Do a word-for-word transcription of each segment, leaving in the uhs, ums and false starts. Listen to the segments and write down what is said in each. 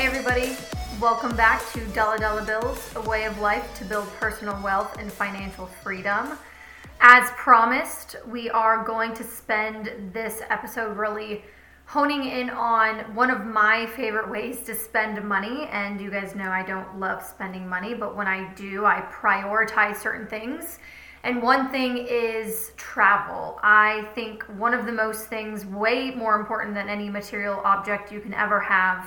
Hey everybody, welcome back to Dollar Dollar Bills, a way of life to build personal wealth and financial freedom. As promised, we are going to spend this episode really honing in on one of my favorite ways to spend money. And you guys know I don't love spending money, but when I do, I prioritize certain things. And one thing is travel. I think one of the most things, way more important than any material object you can ever have,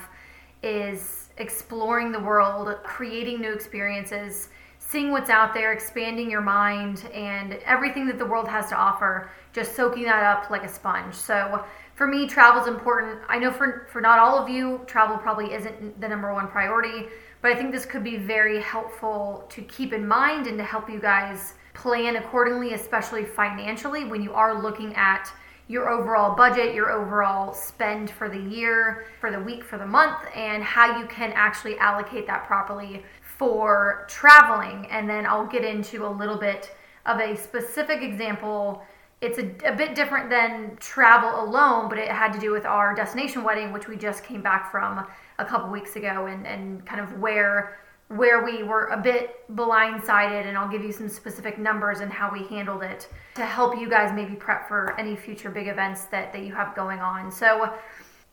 is exploring the world, creating new experiences, seeing what's out there, expanding your mind, and everything that the world has to offer, just soaking that up like a sponge. So for me, travel is important. I know for, for not all of you, travel probably isn't the number one priority, but I think this could be very helpful to keep in mind and to help you guys plan accordingly, especially financially, when you are looking at your overall budget, your overall spend for the year, for the week, for the month, and how you can actually allocate that properly for traveling. And then I'll get into a little bit of a specific example. It's a, a bit different than travel alone, but it had to do with our destination wedding, which we just came back from a couple weeks ago, and, and kind of where where we were a bit blindsided, and I'll give you some specific numbers and how we handled it to help you guys maybe prep for any future big events that, that you have going on. So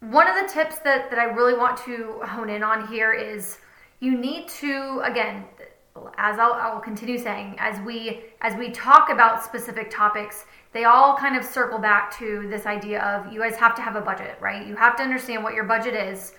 one of the tips that, that I really want to hone in on here is you need to, again, as I'll, I'll continue saying, as we as we talk about specific topics, they all kind of circle back to this idea of you guys have to have a budget, right? You have to understand what your budget is,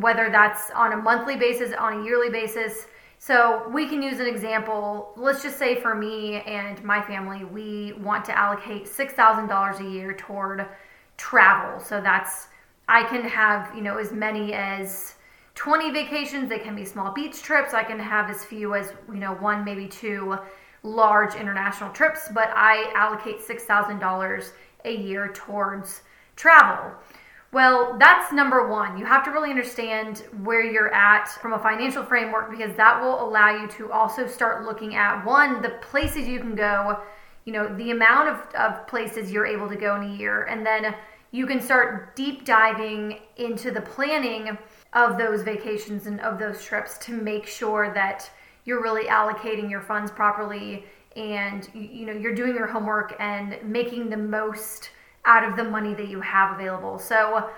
whether that's on a monthly basis, on a yearly basis. So we can use an example. Let's just say for me and my family, we want to allocate six thousand dollars a year toward travel. So that's, I can have, you know, as many as twenty vacations. They can be small beach trips. I can have as few as, you know, one, maybe two large international trips, but I allocate six thousand dollars a year towards travel. Well, that's number one. You have to really understand where you're at from a financial framework, because that will allow you to also start looking at, one, the places you can go, you know, the amount of, of places you're able to go in a year. And then you can start deep diving into the planning of those vacations and of those trips to make sure that you're really allocating your funds properly and, you know, you're doing your homework and making the most out of the money that you have available. So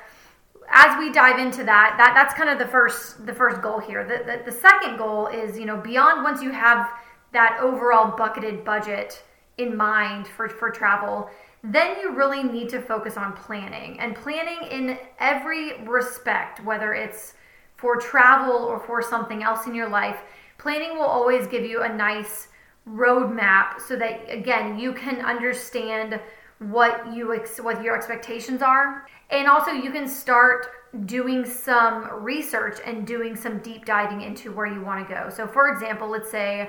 as we dive into that, that that's kind of the first the first goal here. The, the the second goal is, you know, beyond once you have that overall bucketed budget in mind for, for travel, then you really need to focus on planning. And planning in every respect, whether it's for travel or for something else in your life, planning will always give you a nice roadmap so that, again, you can understand what you ex- what your expectations are. And also you can start doing some research and doing some deep diving into where you want to go. So for example, let's say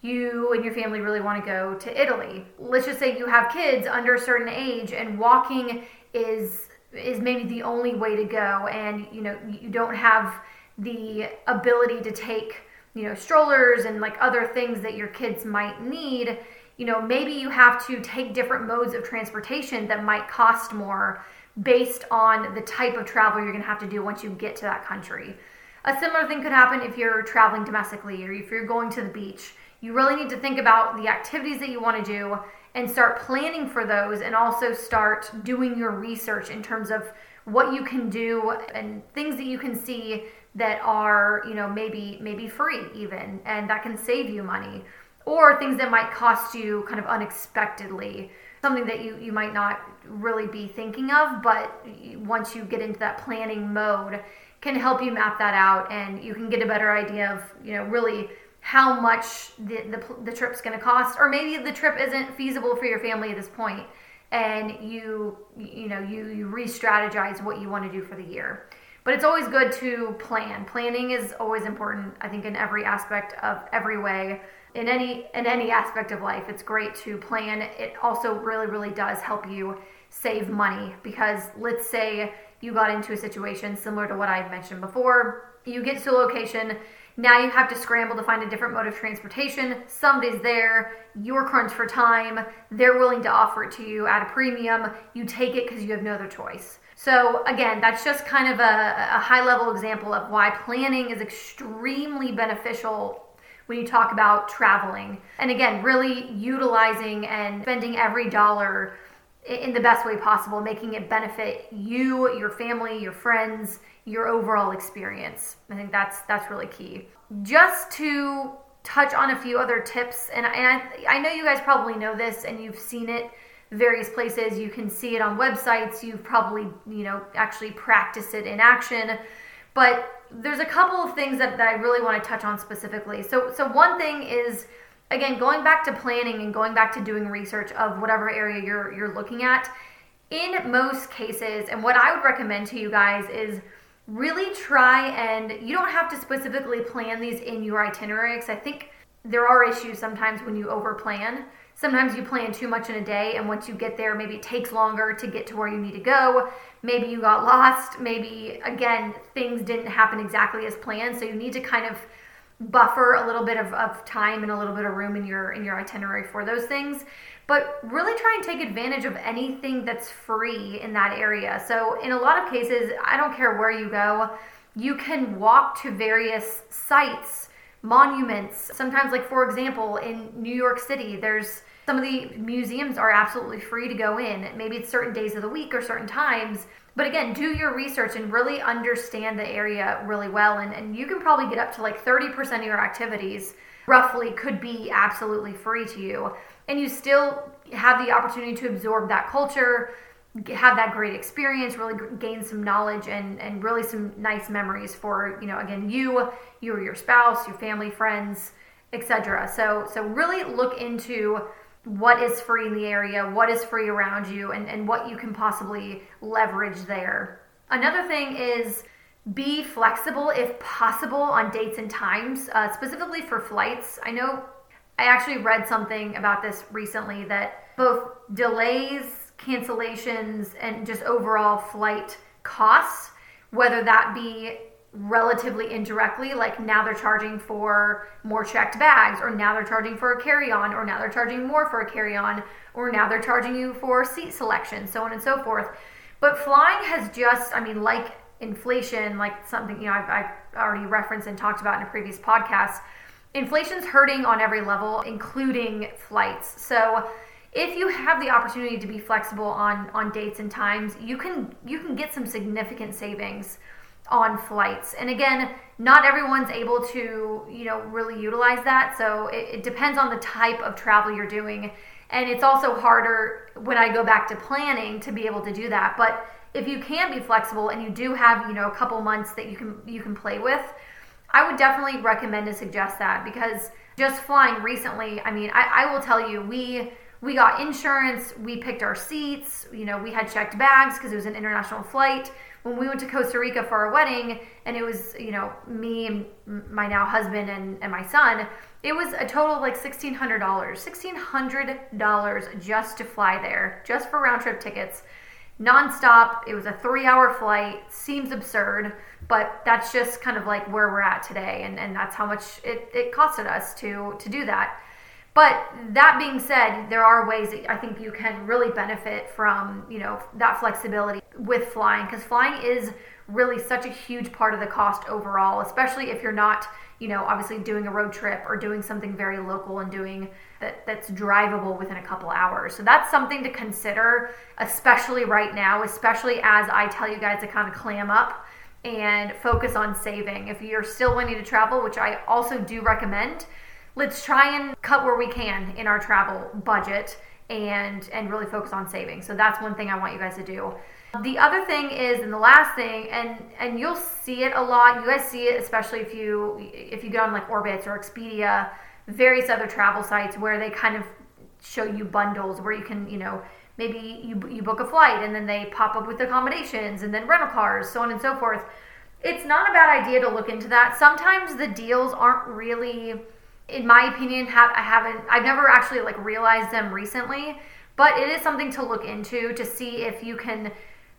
you and your family really want to go to Italy. Let's just say you have kids under a certain age and walking is is maybe the only way to go, and you know you don't have the ability to take, you know, strollers and like other things that your kids might need. You know, maybe you have to take different modes of transportation that might cost more based on the type of travel you're going to have to do once you get to that country. A similar thing could happen if you're traveling domestically or if you're going to the beach. You really need to think about the activities that you want to do and start planning for those, and also start doing your research in terms of what you can do and things that you can see that are, you know, maybe maybe free even, and that can save you money. Or things that might cost you kind of unexpectedly, something that you, you might not really be thinking of, but once you get into that planning mode, can help you map that out, and you can get a better idea of, you know, really how much the, the, the trip's gonna cost, or maybe the trip isn't feasible for your family at this point, and you, you know, you, you re-strategize what you wanna do for the year. But it's always good to plan. Planning is always important, I think, in every aspect of every way. In any in any aspect of life, it's great to plan. It also really, really does help you save money, because let's say you got into a situation similar to what I mentioned before. You get to a location, now you have to scramble to find a different mode of transportation. Somebody's there, you're crunched for time, they're willing to offer it to you at a premium. You take it because you have no other choice. So again, that's just kind of a, a high-level example of why planning is extremely beneficial when you talk about traveling. And again, really utilizing and spending every dollar in the best way possible, making it benefit you, your family, your friends, your overall experience. I think that's that's really key. Just to touch on a few other tips, and I, and I, I know you guys probably know this and you've seen it various places. You can see it on websites. You've probably, you know, actually practice it in action. But there's a couple of things that, that I really want to touch on specifically. So, so one thing is, again, going back to planning and going back to doing research of whatever area you're you're looking at. In most cases, and what I would recommend to you guys is really try, and you don't have to specifically plan these in your itinerary, because I think there are issues sometimes when you over plan. Sometimes you plan too much in a day, and once you get there, maybe it takes longer to get to where you need to go. Maybe you got lost. Maybe, again, things didn't happen exactly as planned, so you need to kind of buffer a little bit of, of time and a little bit of room in your in your itinerary for those things. But really try and take advantage of anything that's free in that area. So in a lot of cases, I don't care where you go, you can walk to various sites, monuments. Sometimes, like for example, in New York City, there's some of the museums are absolutely free to go in. Maybe it's certain days of the week or certain times. But again, do your research and really understand the area really well. And, and you can probably get up to like thirty percent of your activities roughly could be absolutely free to you. And you still have the opportunity to absorb that culture, have that great experience, really gain some knowledge and, and really some nice memories for, you know, again, you, you or your spouse, your family, friends, et cetera. So, so really look into what is free in the area, what is free around you, and, and what you can possibly leverage there. Another thing is be flexible if possible on dates and times, uh, specifically for flights. I know I actually read something about this recently that both delays, cancellations, and just overall flight costs, whether that be relatively indirectly, like now they're charging for more checked bags, or now they're charging for a carry-on, or now they're charging more for a carry-on, or now they're charging you for seat selection, so on and so forth. But flying has just, I mean, like inflation, like something, you know, I've, I've already referenced and talked about in a previous podcast, inflation's hurting on every level, including flights. So if you have the opportunity to be flexible on, on dates and times, you can you can get some significant savings on flights. And again, not everyone's able to, you know, really utilize that. So it, it depends on the type of travel you're doing. And it's also harder when I go back to planning to be able to do that. But if you can be flexible and you do have, you know, a couple months that you can you can play with, I would definitely recommend and suggest that, because just flying recently, I mean, I, I will tell you, we we got insurance, we picked our seats, you know, we had checked bags because it was an international flight. When we went to Costa Rica for our wedding, and it was, you know, me and my now husband and, and my son, it was a total of like sixteen hundred dollars. sixteen hundred dollars just to fly there, just for round trip tickets, nonstop. It was a three hour flight. Seems absurd, but that's just kind of like where we're at today. And, and that's how much it, it costed us to, to do that. But that being said, there are ways that I think you can really benefit from, you know, that flexibility with flying, because flying is really such a huge part of the cost overall, especially if you're not, you know, obviously doing a road trip or doing something very local and doing that that's drivable within a couple hours. So that's something to consider, especially right now, especially as I tell you guys to kind of clam up and focus on saving. If you're still wanting to travel, which I also do recommend, let's try and cut where we can in our travel budget and and really focus on saving. So that's one thing I want you guys to do. The other thing is, and the last thing, and and you'll see it a lot. You guys see it, especially if you if you go on like Orbitz or Expedia, various other travel sites where they kind of show you bundles where you can, you know, maybe you you book a flight and then they pop up with accommodations and then rental cars, so on and so forth. It's not a bad idea to look into that. Sometimes the deals aren't really, in my opinion, have, I haven't, I've never actually like realized them recently, but it is something to look into to see if you can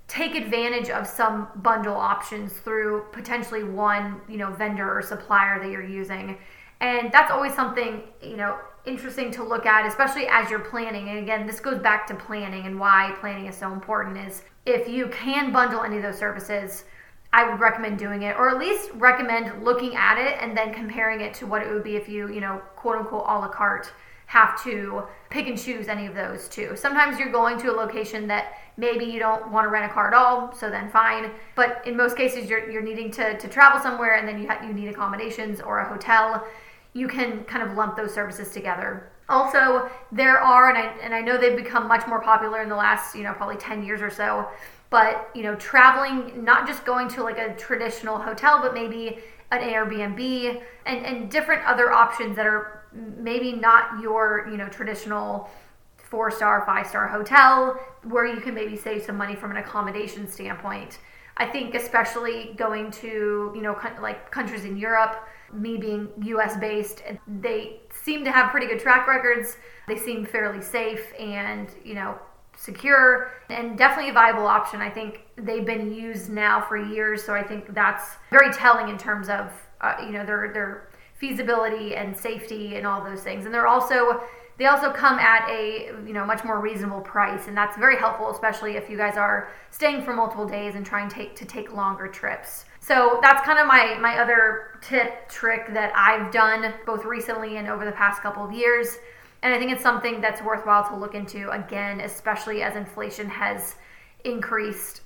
take advantage of some bundle options through potentially one, you know, vendor or supplier that you're using. And that's always something, you know, interesting to look at, especially as you're planning. And again, this goes back to planning and why planning is so important. Is if you can bundle any of those services, I would recommend doing it, or at least recommend looking at it and then comparing it to what it would be if you, you know, quote unquote, a la carte, have to pick and choose any of those too. Sometimes you're going to a location that maybe you don't want to rent a car at all, so then fine. But in most cases, you're you're needing to, to travel somewhere, and then you ha- you need accommodations or a hotel. You can kind of lump those services together. Also, there are, and I and I know they've become much more popular in the last, you know, probably ten years or so, but, you know, traveling, not just going to like a traditional hotel, but maybe an Airbnb and, and different other options that are maybe not your, you know, traditional four-star, five-star hotel, where you can maybe save some money from an accommodation standpoint. I think especially going to, you know, like countries in Europe, me being U S based, they seem to have pretty good track records. They seem fairly safe and, you know, secure, and definitely a viable option. I think they've been used now for years, so I think that's very telling in terms of, uh, you know, their their feasibility and safety and all those things. And they're also they also come at a, you know, much more reasonable price, and that's very helpful, especially if you guys are staying for multiple days and trying to take, to take longer trips. So that's kind of my, my other tip, trick that I've done both recently and over the past couple of years. And I think it's something that's worthwhile to look into, again, especially as inflation has increased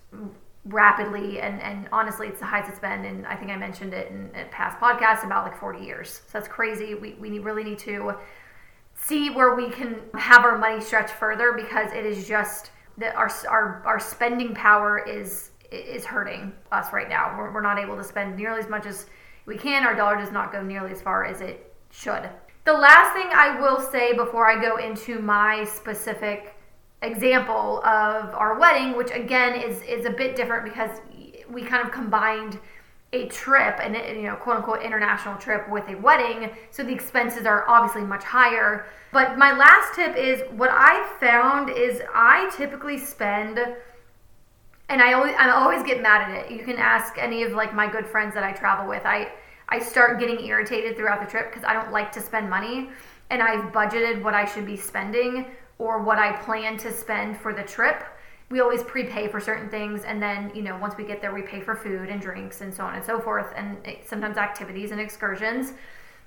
rapidly. And, and honestly, it's the highest it's been. And I think I mentioned it in a past podcast, about like forty years. So that's crazy. We, we really need to see where we can have our money stretch further, because it is just that our, our, our spending power is is hurting us right now. We're, we're not able to spend nearly as much as we can. Our dollar does not go nearly as far as it should. The last thing I will say before I go into my specific example of our wedding, which again is, is a bit different because we kind of combined a trip and, you know, quote unquote international trip with a wedding. So the expenses are obviously much higher. But my last tip is what I found is I typically spend, and I always, I always get mad at it. You can ask any of like my good friends that I travel with. I, I start getting irritated throughout the trip because I don't like to spend money, and I've budgeted what I should be spending or what I plan to spend for the trip. We always prepay for certain things, and then, you know, once we get there, we pay for food and drinks and so on and so forth, and it, sometimes activities and excursions.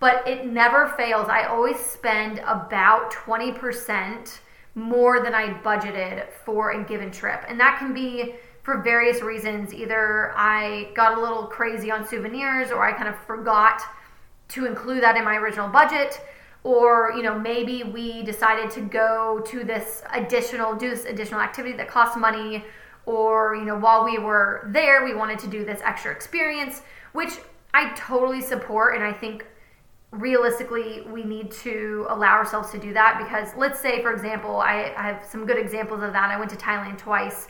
But it never fails. I always spend about twenty percent more than I budgeted for a given trip, and that can be for various reasons. Either I got a little crazy on souvenirs, or I kind of forgot to include that in my original budget, or, you know, maybe we decided to go to this additional, do this additional activity that costs money, or, you know, while we were there, we wanted to do this extra experience, which I totally support. And I think realistically, we need to allow ourselves to do that, because let's say, for example, I, I have some good examples of that. I went to Thailand twice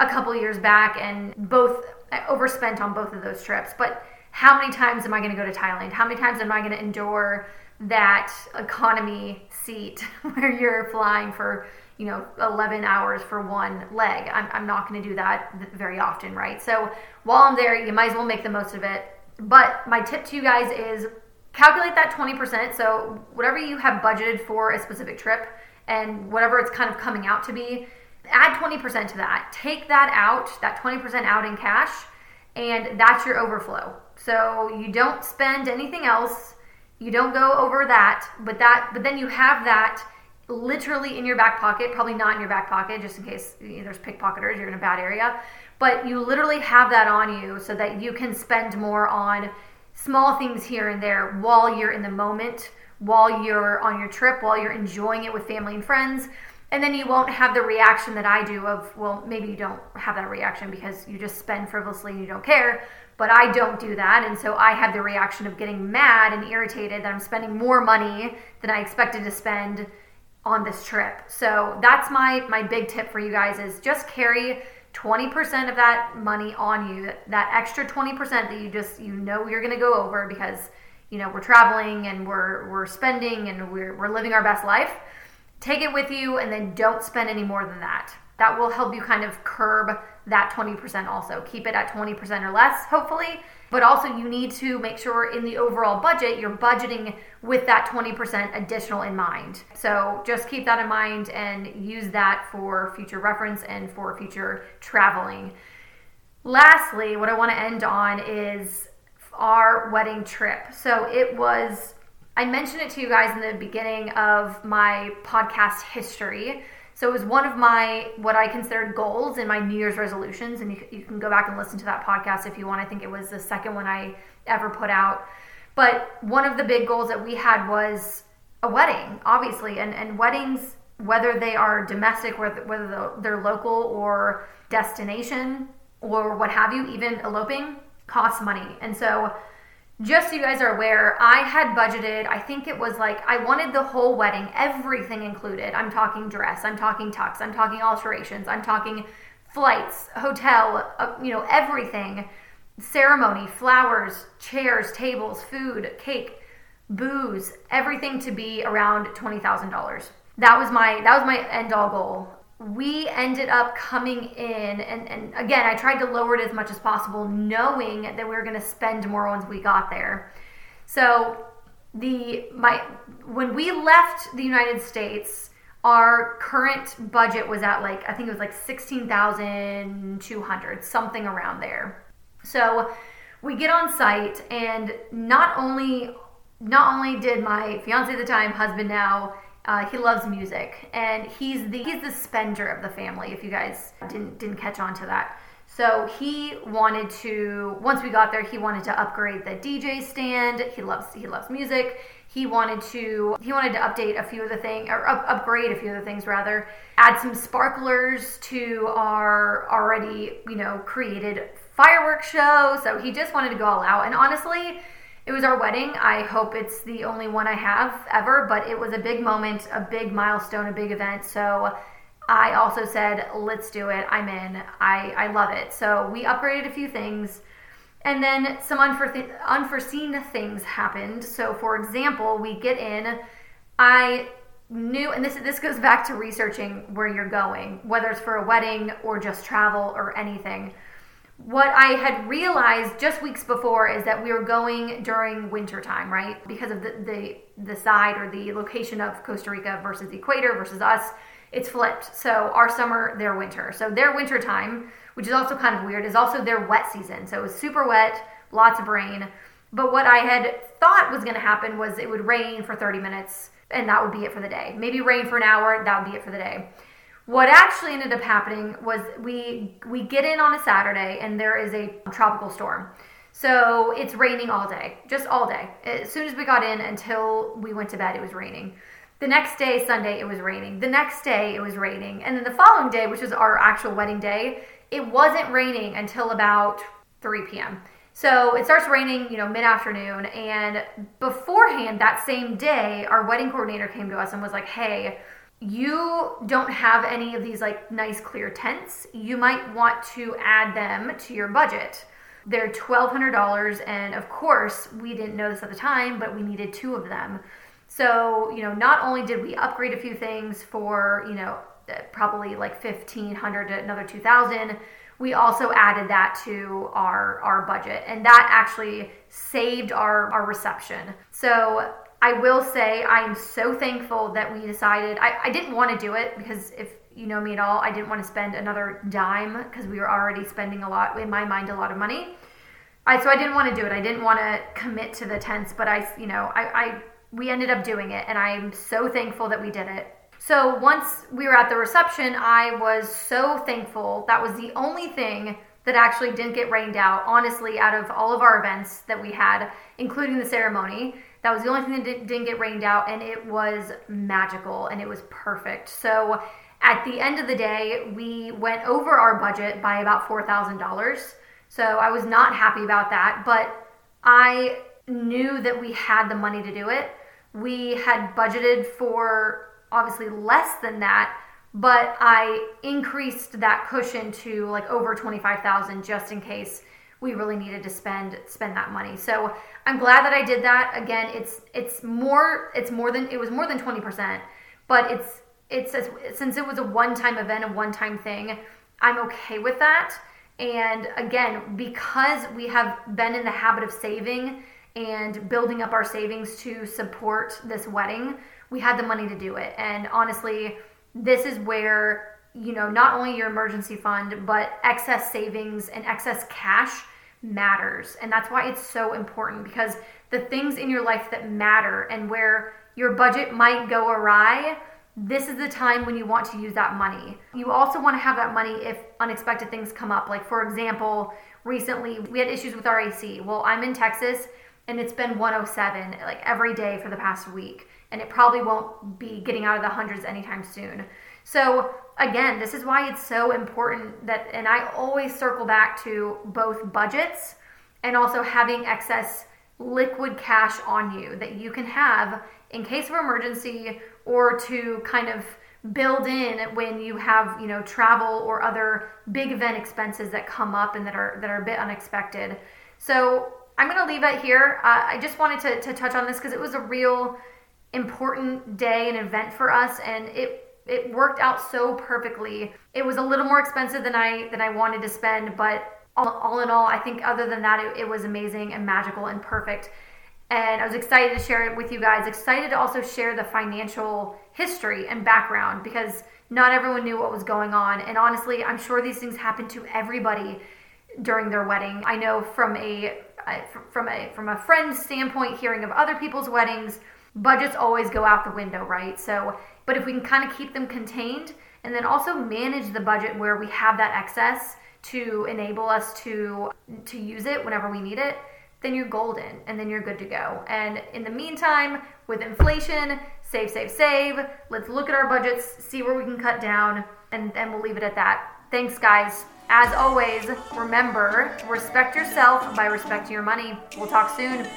a couple years back, and both I overspent on both of those trips. But how many times am I going to go to Thailand? How many times am I going to endure that economy seat where you're flying for, you know, eleven hours for one leg? I'm, I'm not going to do that very often, right? So while I'm there, you might as well make the most of it. But my tip to you guys is calculate that twenty percent. So whatever you have budgeted for a specific trip and whatever it's kind of coming out to be, add twenty percent to that. Take that out, that twenty percent out in cash, and that's your overflow. So you don't spend anything else. You don't go over that, but that, but then you have that literally in your back pocket, probably not in your back pocket, just in case, you know, there's pickpocketers, you're in a bad area, but you literally have that on you so that you can spend more on small things here and there while you're in the moment, while you're on your trip, while you're enjoying it with family and friends. And then you won't have the reaction that I do of, well, maybe you don't have that reaction because you just spend frivolously and you don't care, but I don't do that. And so I have the reaction of getting mad and irritated that I'm spending more money than I expected to spend on this trip. So that's my, my big tip for you guys is just carry twenty percent of that money on you, that extra twenty percent that you just, you know, you're going to go over because, you know, we're traveling and we're, we're spending and we're, we're living our best life. Take it with you, and then don't spend any more than that. that will help you kind of curb that twenty percent also. Keep it at twenty percent or less, hopefully. But also you need to make sure in the overall budget, you're budgeting with that twenty percent additional in mind. So just keep that in mind and use that for future reference and for future traveling. Lastly, what I want to end on is our wedding trip. So it was, I mentioned it to you guys in the beginning of my podcast history. So it was one of my, what I considered goals in my New Year's resolutions. And you, you can go back and listen to that podcast if you want. I think it was the second one I ever put out. But one of the big goals that we had was a wedding, obviously. And, and weddings, whether they are domestic, whether, whether they're local or destination or what have you, even eloping, costs money. And so just so you guys are aware, I had budgeted, I think it was like, I wanted the whole wedding, everything included. I'm talking dress, I'm talking tux, I'm talking alterations, I'm talking flights, hotel, uh, you know, everything. Ceremony, flowers, chairs, tables, food, cake, booze, everything to be around twenty thousand dollars. That was my, that was my end all goal. We ended up coming in, and, and again, I tried to lower it as much as possible, knowing that we were going to spend more once we got there. So the my when we left the United States, our current budget was at like, I think it was like sixteen thousand two hundred dollars, something around there. So we get on site, and not only, not only did my fiance at the time, husband now, Uh, he loves music, and he's the he's the spender of the family, if you guys didn't didn't catch on to that. So he wanted to, once we got there, he wanted to upgrade the D J stand. He loves he loves music. He wanted to he wanted to update a few of the things, or up, upgrade a few of the things rather. Add some sparklers to our already, you know, created fireworks show. So he just wanted to go all out, and honestly, it was our wedding. I hope it's the only one I have ever, but it was a big moment, a big milestone, a big event. So I also said, let's do it. I'm in. I, I love it. So we upgraded a few things, and then some unforeseen, unforeseen things happened. So for example, we get in, I knew, and this, this goes back to researching where you're going, whether it's for a wedding or just travel or anything. What I had realized just weeks before is that we were going during winter time, right? Because of the, the, the side or the location of Costa Rica versus the equator versus us, it's flipped. So our summer, their winter. So their winter time, which is also kind of weird, is also their wet season. So it was super wet, lots of rain. But what I had thought was going to happen was it would rain for thirty minutes and that would be it for the day. Maybe rain for an hour, that would be it for the day. What actually ended up happening was we we get in on a Saturday, and there is a tropical storm. So it's raining all day, just all day. As soon as we got in until we went to bed, it was raining. The next day, Sunday, it was raining. The next day, it was raining. And then the following day, which was our actual wedding day, it wasn't raining until about three p.m. So it starts raining, you know, mid-afternoon. And beforehand, that same day, our wedding coordinator came to us and was like, hey, you don't have any of these like nice clear tents. You might want to add them to your budget. They're twelve hundred dollars, and of course, we didn't know this at the time, but we needed two of them. So, you know, not only did we upgrade a few things for, you know, probably like fifteen hundred to another two thousand, we also added that to our our budget, and that actually saved our our reception. So I will say I am so thankful that we decided, I, I didn't want to do it, because if you know me at all, I didn't want to spend another dime, because we were already spending a lot, in my mind, a lot of money. I, so I didn't want to do it. I didn't want to commit to the tents, but I, you know, I, I we ended up doing it, and I'm so thankful that we did it. So once we were at the reception, I was so thankful. That was the only thing that actually didn't get rained out, honestly, out of all of our events that we had, including the ceremony. That was the only thing that didn't get rained out, and it was magical, and it was perfect. So at the end of the day, we went over our budget by about four thousand dollars. So I was not happy about that, but I knew that we had the money to do it. We had budgeted for obviously less than that, but I increased that cushion to like over twenty-five thousand dollars just in case we really needed to spend spend that money. So I'm glad that I did that. Again, it's it's more it's more than it was more than twenty percent, but it's it says, since it was a one-time event, a one-time thing, I'm okay with that. And again, because we have been in the habit of saving and building up our savings to support this wedding, we had the money to do it. And honestly, this is where, you know, not only your emergency fund, but excess savings and excess cash matters. And that's why it's so important, because the things in your life that matter and where your budget might go awry, this is the time when you want to use that money. You also want to have that money if unexpected things come up. Like, for example, recently we had issues with our A C. Well, I'm in Texas and it's been one oh seven like every day for the past week. And it probably won't be getting out of the hundreds anytime soon. So again, this is why it's so important that, and I always circle back to both budgets and also having excess liquid cash on you that you can have in case of emergency, or to kind of build in when you have, you know, travel or other big event expenses that come up and that are that are a bit unexpected. So I'm going to leave it here. Uh, I just wanted to, to touch on this because it was a real important day and event for us, and it it worked out so perfectly. It was a little more expensive than I than I wanted to spend, but all, all in all, I think other than that, it, it was amazing and magical and perfect. And I was excited to share it with you guys. Excited to also share the financial history and background, because not everyone knew what was going on. And honestly, I'm sure these things happen to everybody during their wedding. I know from a from a from a friend's standpoint, hearing of other people's weddings, budgets always go out the window, right? So, but if we can kind of keep them contained and then also manage the budget where we have that excess to enable us to to use it whenever we need it, then you're golden and then you're good to go. And in the meantime, with inflation, save, save, save. Let's look at our budgets, see where we can cut down, and then we'll leave it at that. Thanks, guys. As always, remember, respect yourself by respecting your money. We'll talk soon.